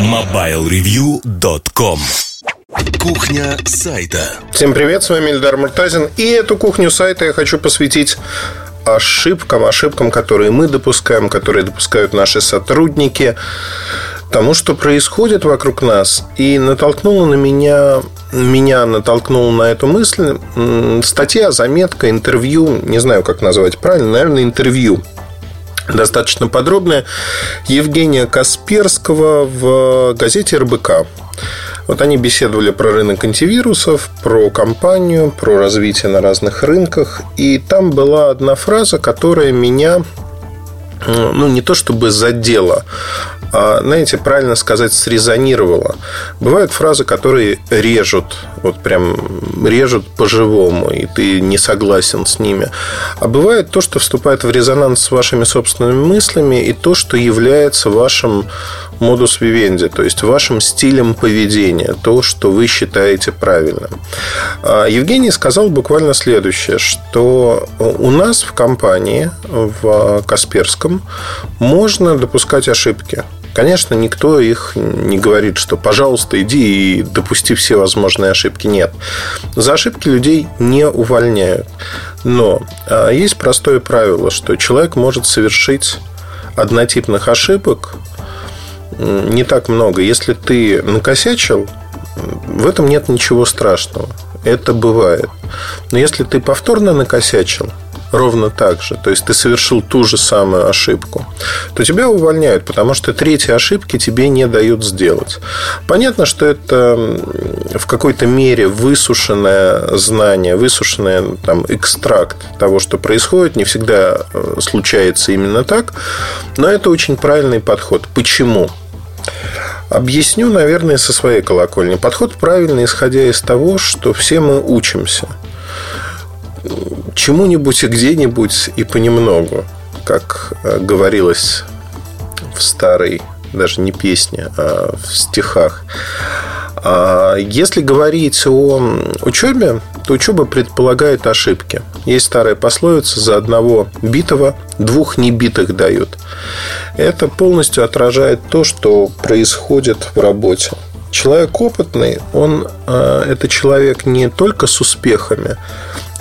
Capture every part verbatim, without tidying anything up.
мобайл ревью точка ком. Кухня сайта. Всем привет, с вами Эльдар Муртазин. И эту кухню сайта я хочу посвятить ошибкам, ошибкам, которые мы допускаем, которые допускают наши сотрудники, тому, что происходит вокруг нас. И натолкнула на меня, меня натолкнула на эту мысль статья, заметка, интервью, не знаю, как назвать правильно, наверное, интервью. Достаточно подробное Евгения Касперского в газете эр бэ ка. Вот они беседовали про рынок антивирусов, про компанию, про развитие на разных рынках. И там была одна фраза, которая меня, ну, не то чтобы задела, а, знаете, правильно сказать, срезонировала. Бывают фразы, которые режут, вот прям режут по-живому, и ты не согласен с ними. А бывает то, что вступает в резонанс с вашими собственными мыслями, и то, что является вашим модус вивенди, то есть вашим стилем поведения, то, что вы считаете правильным. Евгений сказал буквально следующее, что у нас в компании, в Касперском, можно допускать ошибки. Конечно, никто их не говорит, что, пожалуйста, иди и допусти все возможные ошибки. Нет. За ошибки людей не увольняют. Но есть простое правило, что человек может совершить однотипных ошибок не так много. Если ты накосячил, в этом нет ничего страшного. Это бывает. Но если ты повторно накосячил, ровно так же, то есть ты совершил ту же самую ошибку, то тебя увольняют, потому что третьи ошибки тебе не дают сделать. Понятно, что это в какой-то мере высушенное знание, высушенный там экстракт того, что происходит. Не всегда случается именно так, но это очень правильный подход. Почему? Объясню, наверное, со своей колокольни. Подход правильный, исходя из того, что все мы учимся чему-нибудь и где-нибудь и понемногу, как говорилось в старой, даже не песне, а в стихах. Если говорить о учебе, то учеба предполагает ошибки. Есть старая пословица: за одного битого двух небитых дают. Это полностью отражает то, что происходит в работе. Человек опытный, он это человек не только с успехами,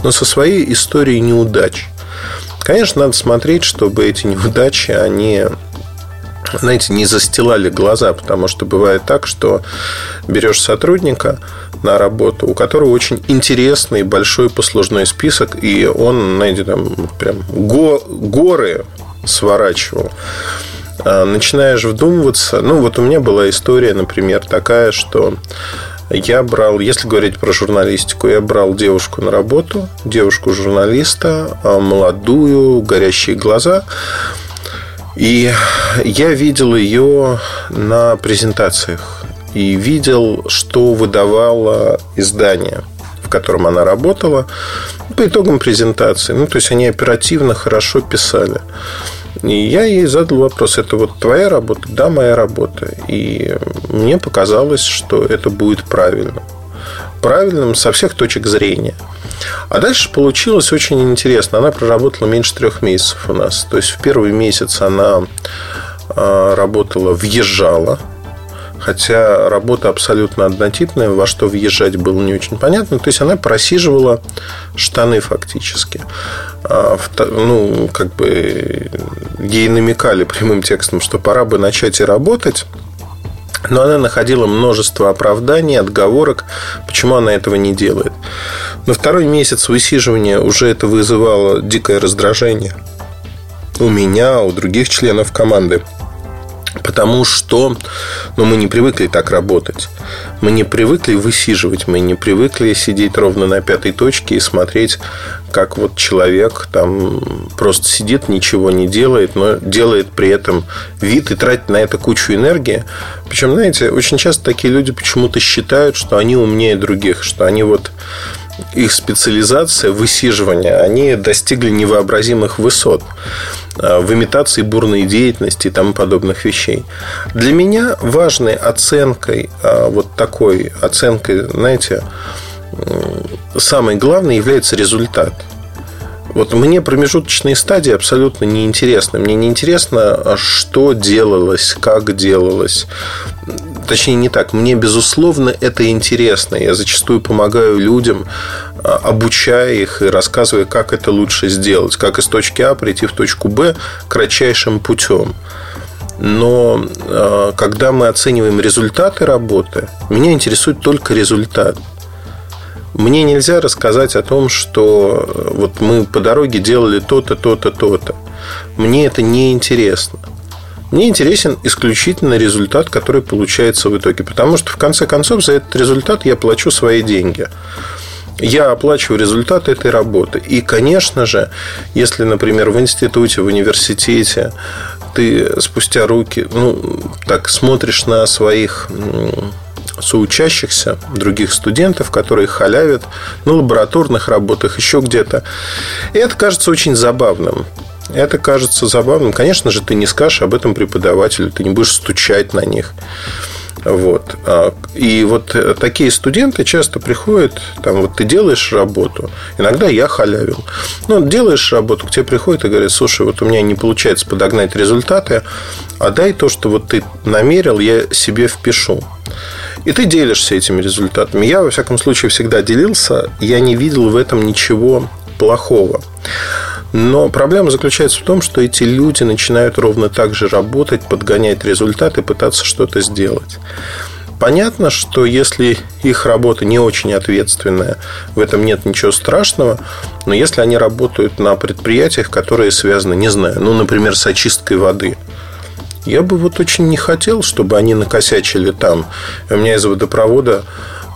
но со своей историей неудач. Конечно, надо смотреть, чтобы эти неудачи, они, знаете, не застилали глаза, потому что бывает так, что берешь сотрудника на работу, у которого очень интересный большой послужной список, и он, знаете, там прям го- горы сворачивал. Начинаешь вдумываться. Ну, вот у меня была история, например, такая, что я брал, если говорить про журналистику, я брал девушку на работу, девушку-журналиста, молодую, горящие глаза. И я видел ее на презентациях и видел, что выдавало издание, в котором она работала, по итогам презентации. Ну, то есть они оперативно хорошо писали. И я ей задал вопрос: это вот твоя работа? Да, моя работа. И мне показалось, что это будет правильным. Правильным со всех точек зрения. А дальше получилось очень интересно. Она проработала меньше трех месяцев у нас. То есть в первый месяц она работала, въезжала. Хотя работа абсолютно однотипная, во что въезжать было не очень понятно. То есть она просиживала штаны фактически. Ну, как бы ей намекали прямым текстом, что пора бы начать и работать. Но она находила множество оправданий, отговорок, почему она этого не делает. На второй месяц высиживания уже это вызывало дикое раздражение у меня, у других членов команды. Потому что, ну, мы не привыкли так работать. Мы не привыкли высиживать. Мы не привыкли сидеть ровно на пятой точке и смотреть, как вот человек там просто сидит, ничего не делает, но делает при этом вид и тратит на это кучу энергии. Причем, знаете, очень часто такие люди почему-то считают, что они умнее других, что они вот... их специализация, высиживание, они достигли невообразимых высот в имитации бурной деятельности и тому подобных вещей. Для меня важной оценкой, вот такой оценкой, знаете, самой главной является результат. Вот мне промежуточные стадии абсолютно не интересны. Мне не интересно, что делалось, как делалось. Точнее, не так. Мне, безусловно, это интересно. Я зачастую помогаю людям, обучая их и рассказывая, как это лучше сделать. Как из точки А прийти в точку Б кратчайшим путем. Но э, когда мы оцениваем результаты работы, меня интересует только результат. Мне нельзя рассказать о том, что вот мы по дороге делали то-то, то-то, то-то. Мне это не интересно. Мне интересен исключительно результат, который получается в итоге. Потому что, в конце концов, за этот результат я плачу свои деньги. Я оплачиваю результаты этой работы. И, конечно же, если, например, в институте, в университете ты спустя руки, ну, так смотришь на своих соучащихся, других студентов, которые халявят на лабораторных работах, еще где-то. И это кажется очень забавным. Это кажется забавным. Конечно же, ты не скажешь об этом преподавателю, ты не будешь стучать на них. Вот. И вот такие студенты часто приходят, там, вот ты делаешь работу, иногда я халявил. Ну, делаешь работу, к тебе приходят и говорят: слушай, вот у меня не получается подогнать результаты, а дай то, что вот ты намерил, я себе впишу. И ты делишься этими результатами. Я, во всяком случае, всегда делился, я не видел в этом ничего плохого. Но проблема заключается в том, что эти люди начинают ровно так же работать, подгонять результаты, пытаться что-то сделать. Понятно, что если их работа не очень ответственная, в этом нет ничего страшного. Но если они работают на предприятиях, которые связаны, не знаю, ну, например, с очисткой воды, я бы вот очень не хотел, чтобы они накосячили там. У меня из водопровода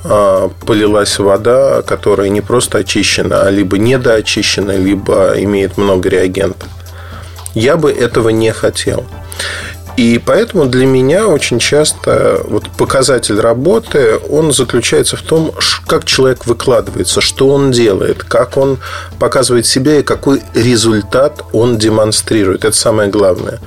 полилась вода, которая не просто очищена, а либо недоочищена, либо имеет много реагентов. Я бы этого не хотел. И поэтому для меня очень часто вот показатель работы, он заключается в том, как человек выкладывается, что он делает, как он показывает себя и какой результат он демонстрирует. Это самое главное.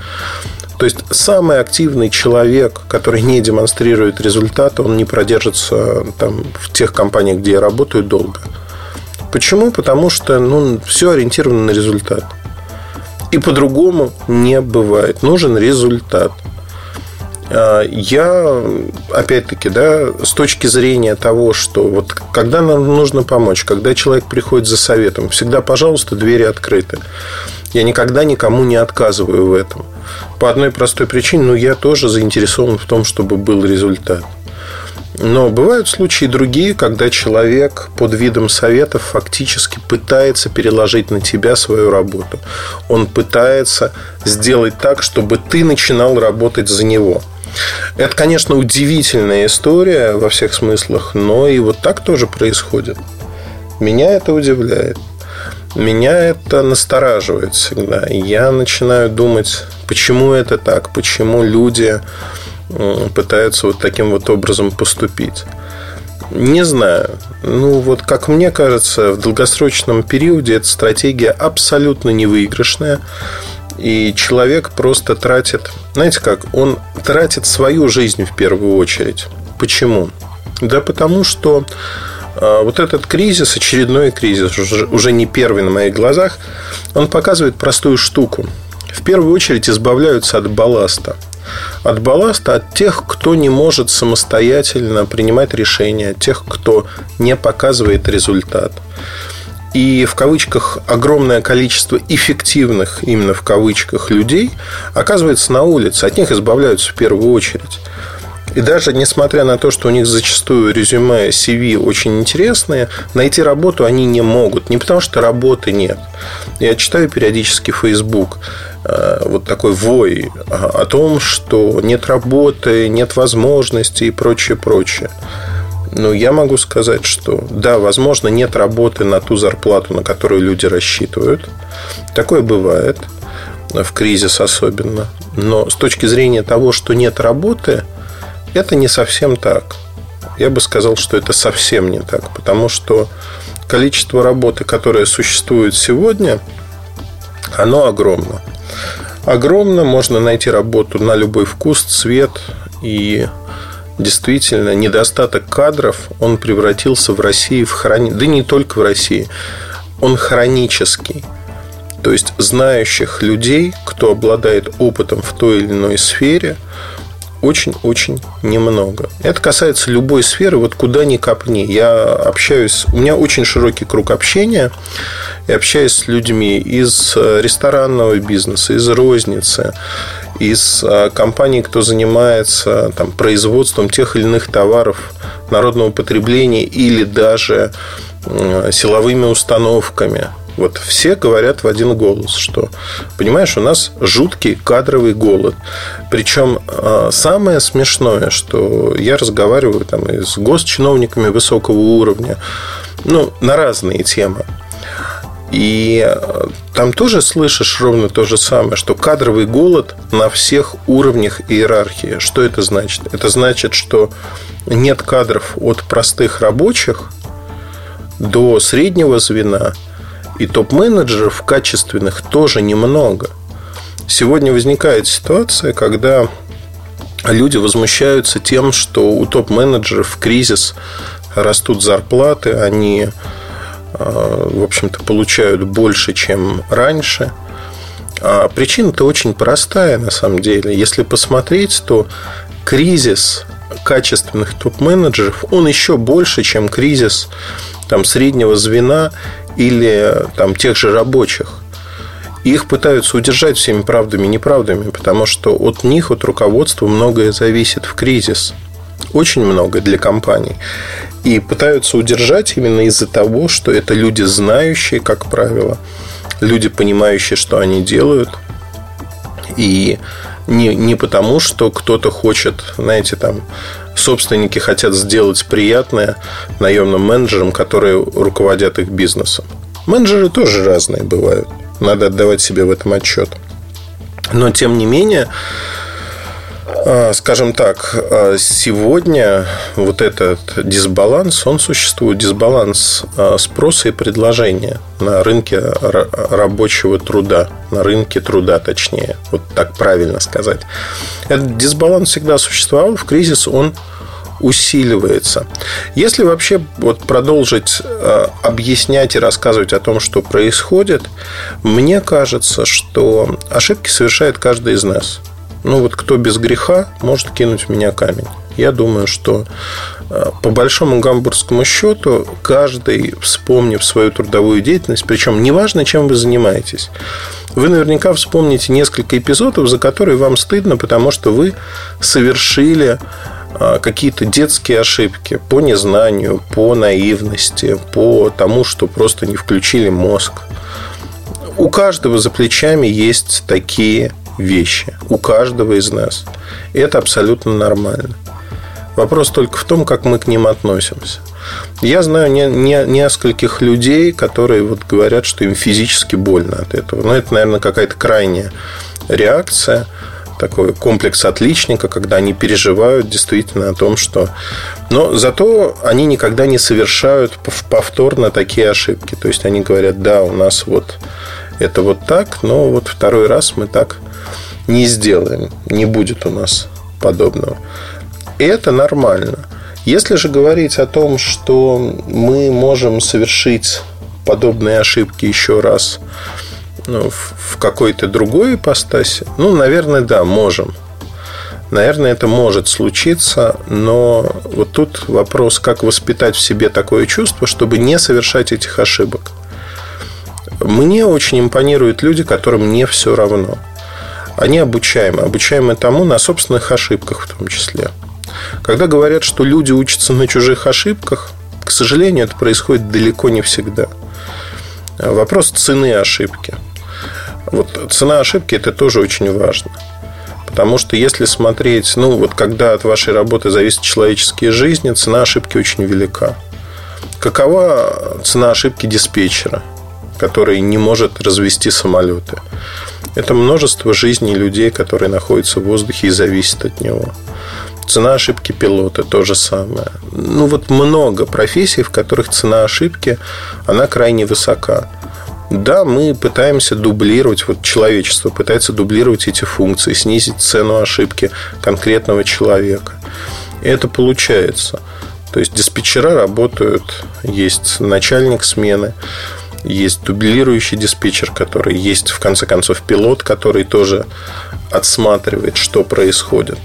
То есть самый активный человек, который не демонстрирует результата, он не продержится там, в тех компаниях, где я работаю, долго. Почему? Потому что ну, все ориентировано на результат. И по-другому не бывает. Нужен результат. Я, опять-таки, да, с точки зрения того, что вот когда нам нужно помочь, когда человек приходит за советом, всегда, пожалуйста, двери открыты. Я никогда никому не отказываю в этом. По одной простой причине, ну, я тоже заинтересован в том, чтобы был результат. Но бывают случаи другие, когда человек под видом советов фактически пытается переложить на тебя свою работу. Он пытается сделать так, чтобы ты начинал работать за него. Это, конечно, удивительная история во всех смыслах, но и вот так тоже происходит. Меня это удивляет. Меня это настораживает всегда. Я начинаю думать, почему это так, почему люди пытаются вот таким вот образом поступить. Не знаю. Ну, вот как мне кажется, в долгосрочном периоде эта стратегия абсолютно невыигрышная. И человек просто тратит... Знаете как? Он тратит свою жизнь в первую очередь. Почему? Да потому что... Вот этот кризис, очередной кризис, уже не первый на моих глазах, он показывает простую штуку. В первую очередь избавляются от балласта. От балласта, от тех, кто не может самостоятельно принимать решения, от тех, кто не показывает результат. И в кавычках огромное количество эффективных, именно в кавычках, людей оказывается на улице. От них избавляются в первую очередь. И даже несмотря на то, что у них зачастую резюме, си ви очень интересные, найти работу они не могут. Не потому, что работы нет. Я читаю периодически Facebook вот такой вой о том, что нет работы, нет возможностей и прочее, прочее. Но я могу сказать, что да, возможно, нет работы на ту зарплату, на которую люди рассчитывают. Такое бывает, в кризис особенно. Но с точки зрения того, что нет работы... Это не совсем так. Я бы сказал, что это совсем не так. Потому что количество работы, которое существует сегодня, оно огромно. Огромно. Можно найти работу на любой вкус, цвет. И действительно, недостаток кадров, он превратился в России в хрони... Да не только в России. Он хронический. То есть знающих людей, кто обладает опытом в той или иной сфере, очень-очень немного. Это касается любой сферы, вот куда ни копни. Я общаюсь, у меня очень широкий круг общения. Я общаюсь с людьми из ресторанного бизнеса, из розницы, из компаний, кто занимается там, производством тех или иных товаров народного потребления или даже силовыми установками. Вот все говорят в один голос, что, понимаешь, у нас жуткий кадровый голод. Причем самое смешное, что я разговариваю там, и с госчиновниками высокого уровня, ну, на разные темы. И там тоже слышишь ровно то же самое, что кадровый голод на всех уровнях иерархии. Что это значит? Это значит, что нет кадров от простых рабочих до среднего звена. И топ-менеджеров качественных тоже немного. Сегодня возникает ситуация, когда люди возмущаются тем, что у топ-менеджеров в кризис растут зарплаты, они, в общем-то, получают больше, чем раньше. А причина-то очень простая, на самом деле. Если посмотреть, то кризис качественных топ-менеджеров, он еще больше, чем кризис там, среднего звена или там, тех же рабочих. Их пытаются удержать всеми правдами и неправдами, потому что от них, от руководства многое зависит в кризис. Очень много для компаний. И пытаются удержать именно из-за того, что это люди знающие, как правило, люди, понимающие, что они делают. И не, не потому, что кто-то хочет, знаете, там, собственники хотят сделать приятное наемным менеджерам, которые руководят их бизнесом. Менеджеры тоже разные бывают. Надо отдавать себе в этом отчет. Но, тем не менее, скажем так, сегодня вот этот дисбаланс, он существует, дисбаланс спроса и предложения на рынке рабочего труда, на рынке труда, точнее, вот так правильно сказать. Этот дисбаланс всегда существовал, в кризис он усиливается. Если вообще вот продолжить объяснять и рассказывать о том, что происходит, мне кажется, что ошибки совершает каждый из нас. Ну, вот кто без греха, может кинуть в меня камень. Я думаю, что по большому гамбургскому счету каждый, вспомнив свою трудовую деятельность, причем неважно, чем вы занимаетесь, вы наверняка вспомните несколько эпизодов, за которые вам стыдно, потому что вы совершили какие-то детские ошибки по незнанию, по наивности, по тому, что просто не включили мозг. У каждого за плечами есть такие вещи. У каждого из нас. Это абсолютно нормально. Вопрос только в том, как мы к ним относимся. Я знаю не, не, нескольких людей, которые вот говорят, что им физически больно от этого. Но это, наверное, какая-то крайняя реакция, такой комплекс отличника, когда они переживают действительно о том, что... Но зато они никогда не совершают повторно такие ошибки. То есть, они говорят, да, у нас вот это вот так, но вот второй раз мы так не сделаем. Не будет у нас подобного. Это нормально. Если же говорить о том, что мы можем совершить подобные ошибки еще раз, ну, в какой-то другой ипостаси, ну, наверное, да, можем. Наверное, это может случиться, но вот тут вопрос, как воспитать в себе такое чувство, чтобы не совершать этих ошибок. Мне очень импонируют люди, которым не все равно. Они обучаемы. Обучаемы тому на собственных ошибках в том числе. Когда говорят, что люди учатся на чужих ошибках, к сожалению, это происходит далеко не всегда. Вопрос цены ошибки. Вот цена ошибки – это тоже очень важно. Потому что если смотреть, ну вот когда от вашей работы зависят человеческие жизни, цена ошибки очень велика. Какова цена ошибки диспетчера, который не может развести самолеты? Это множество жизней людей, которые находятся в воздухе и зависят от него. Цена ошибки пилота то же самое. Ну, вот много профессий, в которых цена ошибки, она крайне высока. Да, мы пытаемся дублировать, вот человечество пытается дублировать эти функции, снизить цену ошибки конкретного человека. Это получается. То есть, диспетчера работают, есть начальник смены, есть дублирующий диспетчер, который есть, в конце концов, пилот, который тоже отсматривает, что происходит.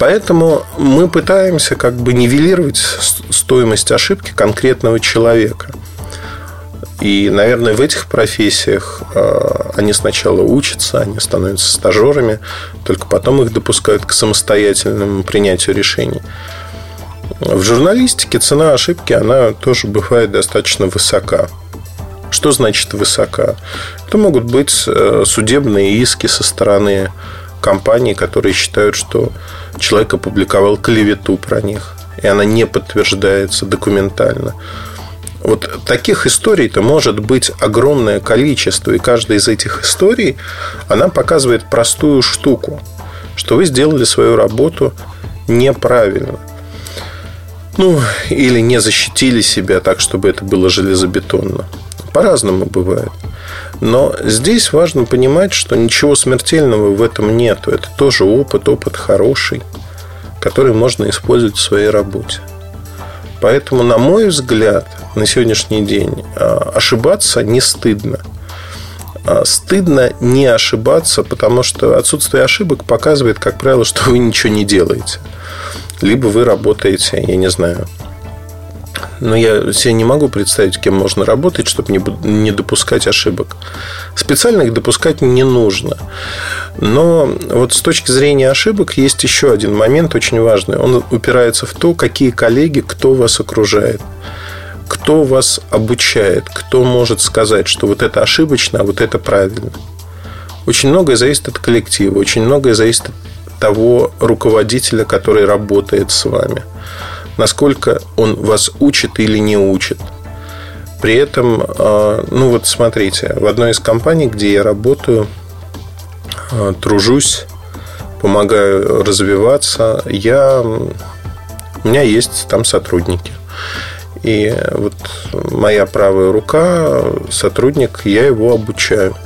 Поэтому мы пытаемся как бы нивелировать стоимость ошибки конкретного человека. И, наверное, в этих профессиях они сначала учатся, они становятся стажерами, только потом их допускают к самостоятельному принятию решений. В журналистике цена ошибки, она тоже бывает достаточно высока. Что значит высока? Это могут быть судебные иски со стороны компаний, которые считают, что человек опубликовал клевету про них, и она не подтверждается документально. Вот таких историй-то может быть огромное количество, и каждая из этих историй, она показывает простую штуку, что вы сделали свою работу неправильно. Ну, или не защитили себя так, чтобы это было железобетонно. По-разному бывает. Но здесь важно понимать, что ничего смертельного в этом нету. Это тоже опыт, опыт хороший, который можно использовать в своей работе. Поэтому, на мой взгляд, на сегодняшний день ошибаться не стыдно. Стыдно не ошибаться, потому что отсутствие ошибок показывает, как правило, что вы ничего не делаете. Либо вы работаете, я не знаю. Но я себе не могу представить, кем можно работать, чтобы не допускать ошибок. Специально их допускать не нужно. Но вот с точки зрения ошибок есть еще один момент очень важный. Он упирается в то, какие коллеги, кто вас окружает, кто вас обучает, кто может сказать, что вот это ошибочно, а вот это правильно. Очень многое зависит от коллектива, очень многое зависит от того руководителя, который работает с вами. Насколько он вас учит или не учит. При этом, ну вот смотрите, в одной из компаний, где я работаю, тружусь, помогаю развиваться, я... у меня есть там сотрудники. И вот моя правая рука, сотрудник, я его обучаю.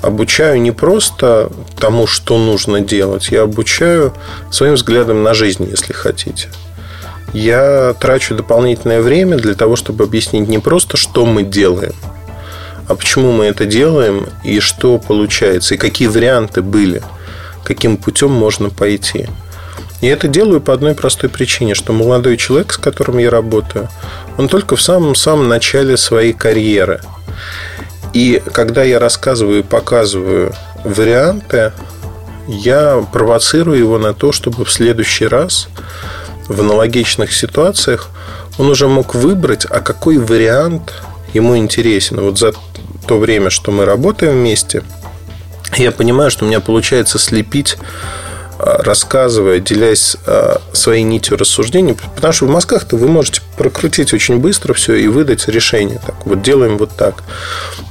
Обучаю не просто тому, что нужно делать, я обучаю своим взглядом на жизнь, если хотите. Я трачу дополнительное время для того, чтобы объяснить не просто, что мы делаем, а почему мы это делаем, и что получается, и какие варианты были, каким путем можно пойти. Я это делаю по одной простой причине, что молодой человек, с которым я работаю, он только в самом-самом начале своей карьеры. И когда я рассказываю и показываю варианты, я провоцирую его на то, чтобы в следующий раз в аналогичных ситуациях он уже мог выбрать, а какой вариант ему интересен. Вот за то время, что мы работаем вместе, я понимаю, что у меня получается слепить, рассказывая, делясь своей нитью рассуждений. Потому что в мозгах-то вы можете прокрутить очень быстро все и выдать решение. Так, вот делаем вот так.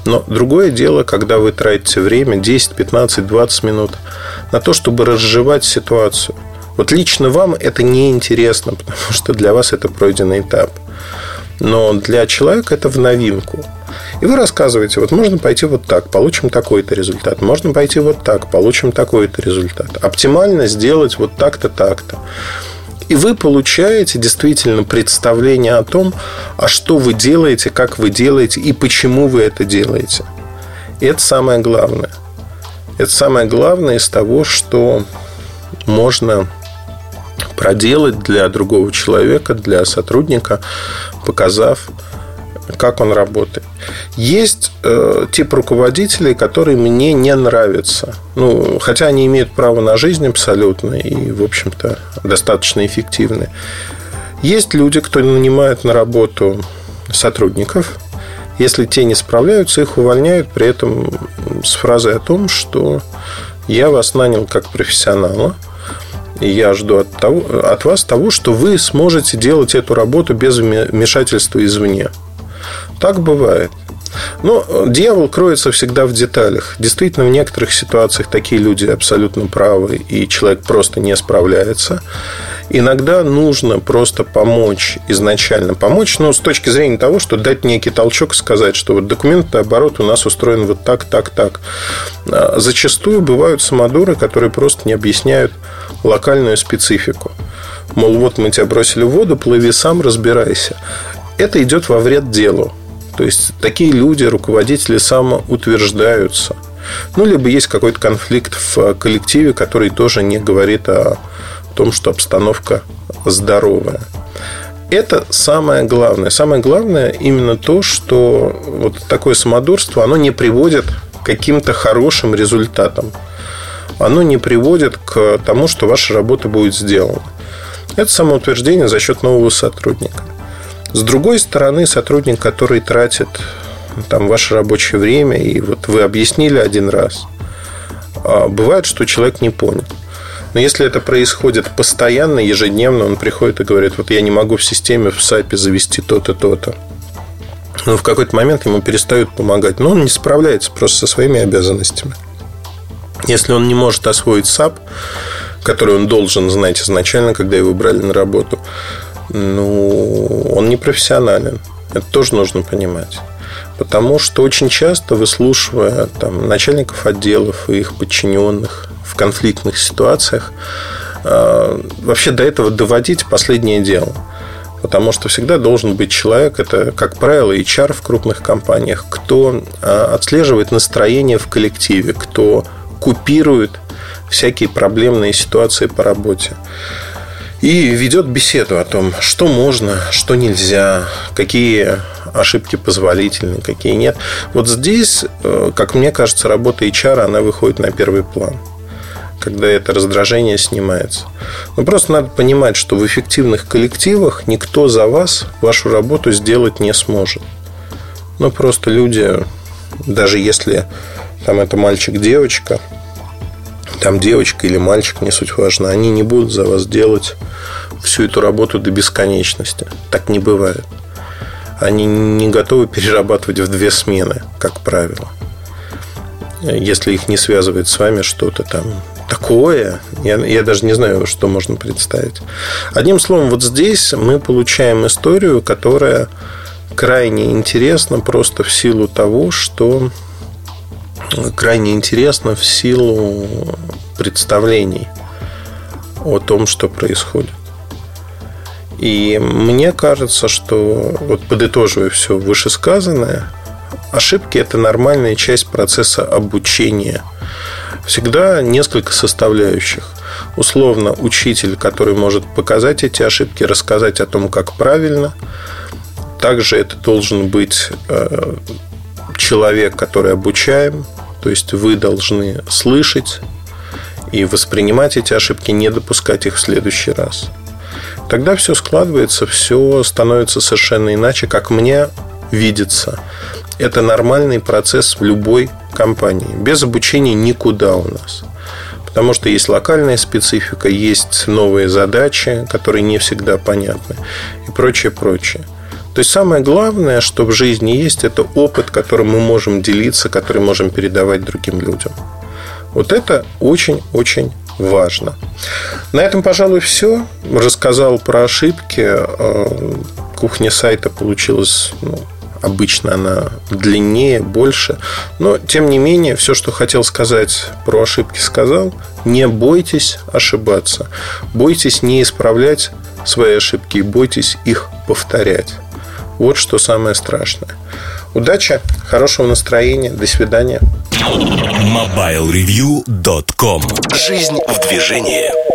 Но другое дело, когда вы тратите время десять, пятнадцать, двадцать минут на то, чтобы разжевать ситуацию. Вот лично вам это неинтересно, потому что для вас это пройденный этап. Но для человека это в новинку. И вы рассказываете, вот можно пойти вот так, получим такой-то результат. Можно пойти вот так, получим такой-то результат. Оптимально сделать вот так-то, так-то. И вы получаете действительно представление о том, а что вы делаете, как вы делаете и почему вы это делаете. И это самое главное. Это самое главное из того, что можно проделать для другого человека, для сотрудника, показав, как он работает. Есть э, тип руководителей, которые мне не нравятся. Ну, хотя они имеют право на жизнь абсолютно и, в общем-то, достаточно эффективны. Есть люди, кто нанимает на работу сотрудников. Если те не справляются, их увольняют, при этом с фразой о том, что я вас нанял как профессионала, и я жду от, того, от вас того, что вы сможете делать эту работу без вмешательства извне. Так бывает. Но дьявол кроется всегда в деталях. Действительно, в некоторых ситуациях такие люди абсолютно правы, и человек просто не справляется. Иногда нужно просто помочь, изначально помочь, но с точки зрения того, что дать некий толчок и сказать, что вот документный оборот у нас устроен вот так, так, так. Зачастую бывают самодуры, которые просто не объясняют локальную специфику. Мол, вот мы тебя бросили в воду, плыви сам, разбирайся. Это идет во вред делу. То есть такие люди, руководители, самоутверждаются. Ну, либо есть какой-то конфликт в коллективе, который тоже не говорит о том, что обстановка здоровая. Это самое главное. Самое главное именно то, что вот такое самодурство, оно не приводит к каким-то хорошим результатам. Оно не приводит к тому, что ваша работа будет сделана. Это самоутверждение за счет нового сотрудника. С другой стороны, сотрудник, который тратит там ваше рабочее время, и вот вы объяснили один раз, бывает, что человек не понял. Но если это происходит постоянно, ежедневно, он приходит и говорит: вот я не могу в системе, в САПе завести то-то, то-то. Но в какой-то момент ему перестают помогать. Но он не справляется просто со своими обязанностями. Если он не может освоить САП, который он должен знать изначально, когда его брали на работу, ну, он не профессионален. Это тоже нужно понимать. Потому что очень часто, выслушивая там начальников отделов и их подчиненных в конфликтных ситуациях, вообще до этого доводить последнее дело. Потому что всегда должен быть человек, это, как правило, эйч ар в крупных компаниях, кто отслеживает настроение в коллективе, кто купирует всякие проблемные ситуации по работе и ведет беседу о том, что можно, что нельзя, какие ошибки позволительны, какие нет. Вот здесь, как мне кажется, работа эйч ар, она выходит на первый план, когда это раздражение снимается. Но просто надо понимать, что в эффективных коллективах никто за вас вашу работу сделать не сможет. Ну, просто люди, даже если там это мальчик-девочка, там девочка или мальчик, не суть важно, они не будут за вас делать всю эту работу до бесконечности. Так не бывает. Они не готовы перерабатывать в две смены, как правило. Если их не связывает с вами что-то там такое, я, я даже не знаю, что можно представить. Одним словом, вот здесь мы получаем историю, которая крайне интересна просто в силу того, что... крайне интересно в силу представлений о том, что происходит. И мне кажется, что, вот подытоживая все вышесказанное, ошибки – это нормальная часть процесса обучения. Всегда несколько составляющих. Условно, учитель, который может показать эти ошибки, рассказать о том, как правильно. Также это должен быть человек, который обучаем. То есть вы должны слышать и воспринимать эти ошибки, не допускать их в следующий раз. Тогда все складывается, все становится совершенно иначе, как мне видится. Это нормальный процесс в любой компании. Без обучения никуда у нас. Потому что есть локальная специфика, есть новые задачи, которые не всегда понятны, и прочее, прочее. То есть самое главное, что в жизни есть, это опыт, которым мы можем делиться, который можем передавать другим людям. Вот это очень-очень важно. На этом, пожалуй, все. Рассказал про ошибки. Кухня сайта получилась, ну, обычно она длиннее, больше. Но, тем не менее, все, что хотел сказать про ошибки, сказал. Не бойтесь ошибаться. Бойтесь не исправлять свои ошибки. Бойтесь их повторять. Вот что самое страшное. Удачи, хорошего настроения, до свидания. мобайл ревью точка ком. Жизнь в движении.